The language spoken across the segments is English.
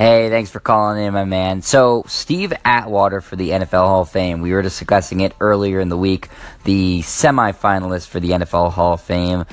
Hey, thanks for calling in, my man. So, Steve Atwater for the NFL Hall of Fame. We were discussing it earlier in the week, the semifinalists for the NFL Hall of Fame.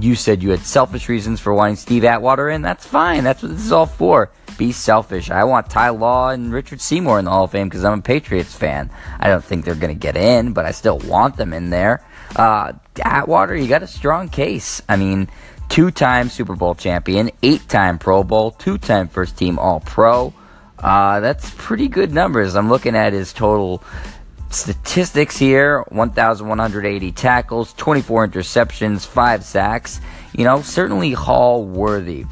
You said you had selfish reasons for wanting Steve Atwater in. That's fine. That's what this is all for. Be selfish. I want Ty Law and Richard Seymour in the Hall of Fame because I'm a Patriots fan. I don't think they're going to get in, but I still want them in there. Atwater, you got a strong case. I mean, two-time Super Bowl champion, eight-time Pro Bowl, two-time first-team All-Pro. That's pretty good numbers. I'm looking at his total statistics here, 1,180 tackles, 24 interceptions, 5 sacks. You know, certainly Hall-worthy.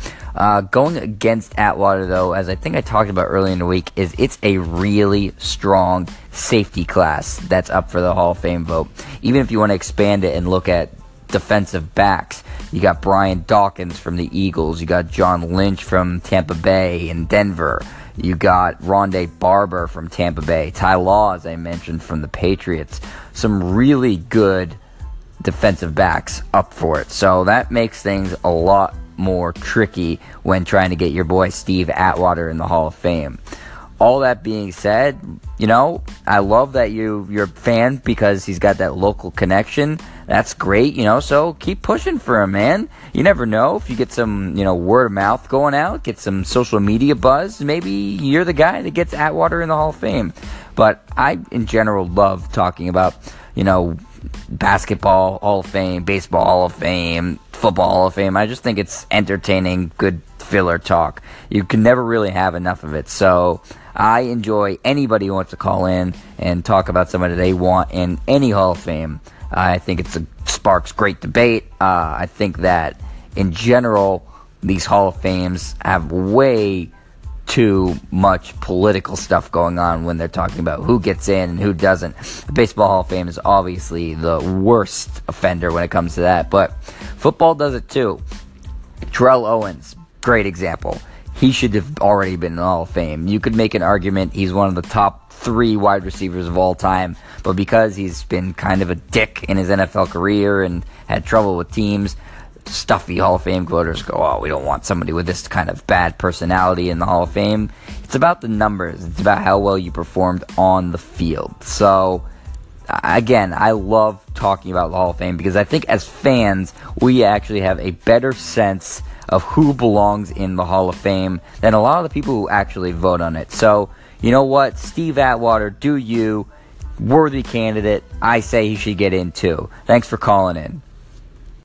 Going against Atwater, though, as I think I talked about earlier in the week, is it's a really strong safety class that's up for the Hall of Fame vote. Even if you want to expand it and look at defensive backs, you got Brian Dawkins from the Eagles, you got John Lynch from Tampa Bay and Denver, you got Rondé Barber from Tampa Bay, Ty Law, as I mentioned, from the Patriots. Some really good defensive backs up for it. So that makes things a lot more tricky when trying to get your boy Steve Atwater in the Hall of Fame. All that being said, you know, I love that you're a fan because he's got that local connection. That's great, you know, so keep pushing for him, man. You never know. If you get some, you know, word of mouth going out, get some social media buzz, maybe you're the guy that gets Atwater in the Hall of Fame. But I, in general, love talking about, you know, basketball Hall of Fame, baseball Hall of Fame, football Hall of Fame. I just think it's entertaining, good filler talk. You can never really have enough of it, so I enjoy anybody who wants to call in and talk about somebody they want in any Hall of Fame. I think it sparks great debate. I think that, in general, these Hall of Fames have way too much political stuff going on when they're talking about who gets in and who doesn't. The Baseball Hall of Fame is obviously the worst offender when it comes to that, but football does it too. Terrell Owens, great example. He should have already been in the Hall of Fame. You could make an argument he's one of the top 3 wide receivers of all time, but because he's been kind of a dick in his NFL career and had trouble with teams, stuffy Hall of Fame voters go, oh, we don't want somebody with this kind of bad personality in the Hall of Fame. It's about the numbers. It's about how well you performed on the field. So, again, I love talking about the Hall of Fame because I think as fans, we actually have a better sense of who belongs in the Hall of Fame than a lot of the people who actually vote on it. So, you know what? Steve Atwater, do you? Worthy candidate. I say he should get in too. Thanks for calling in.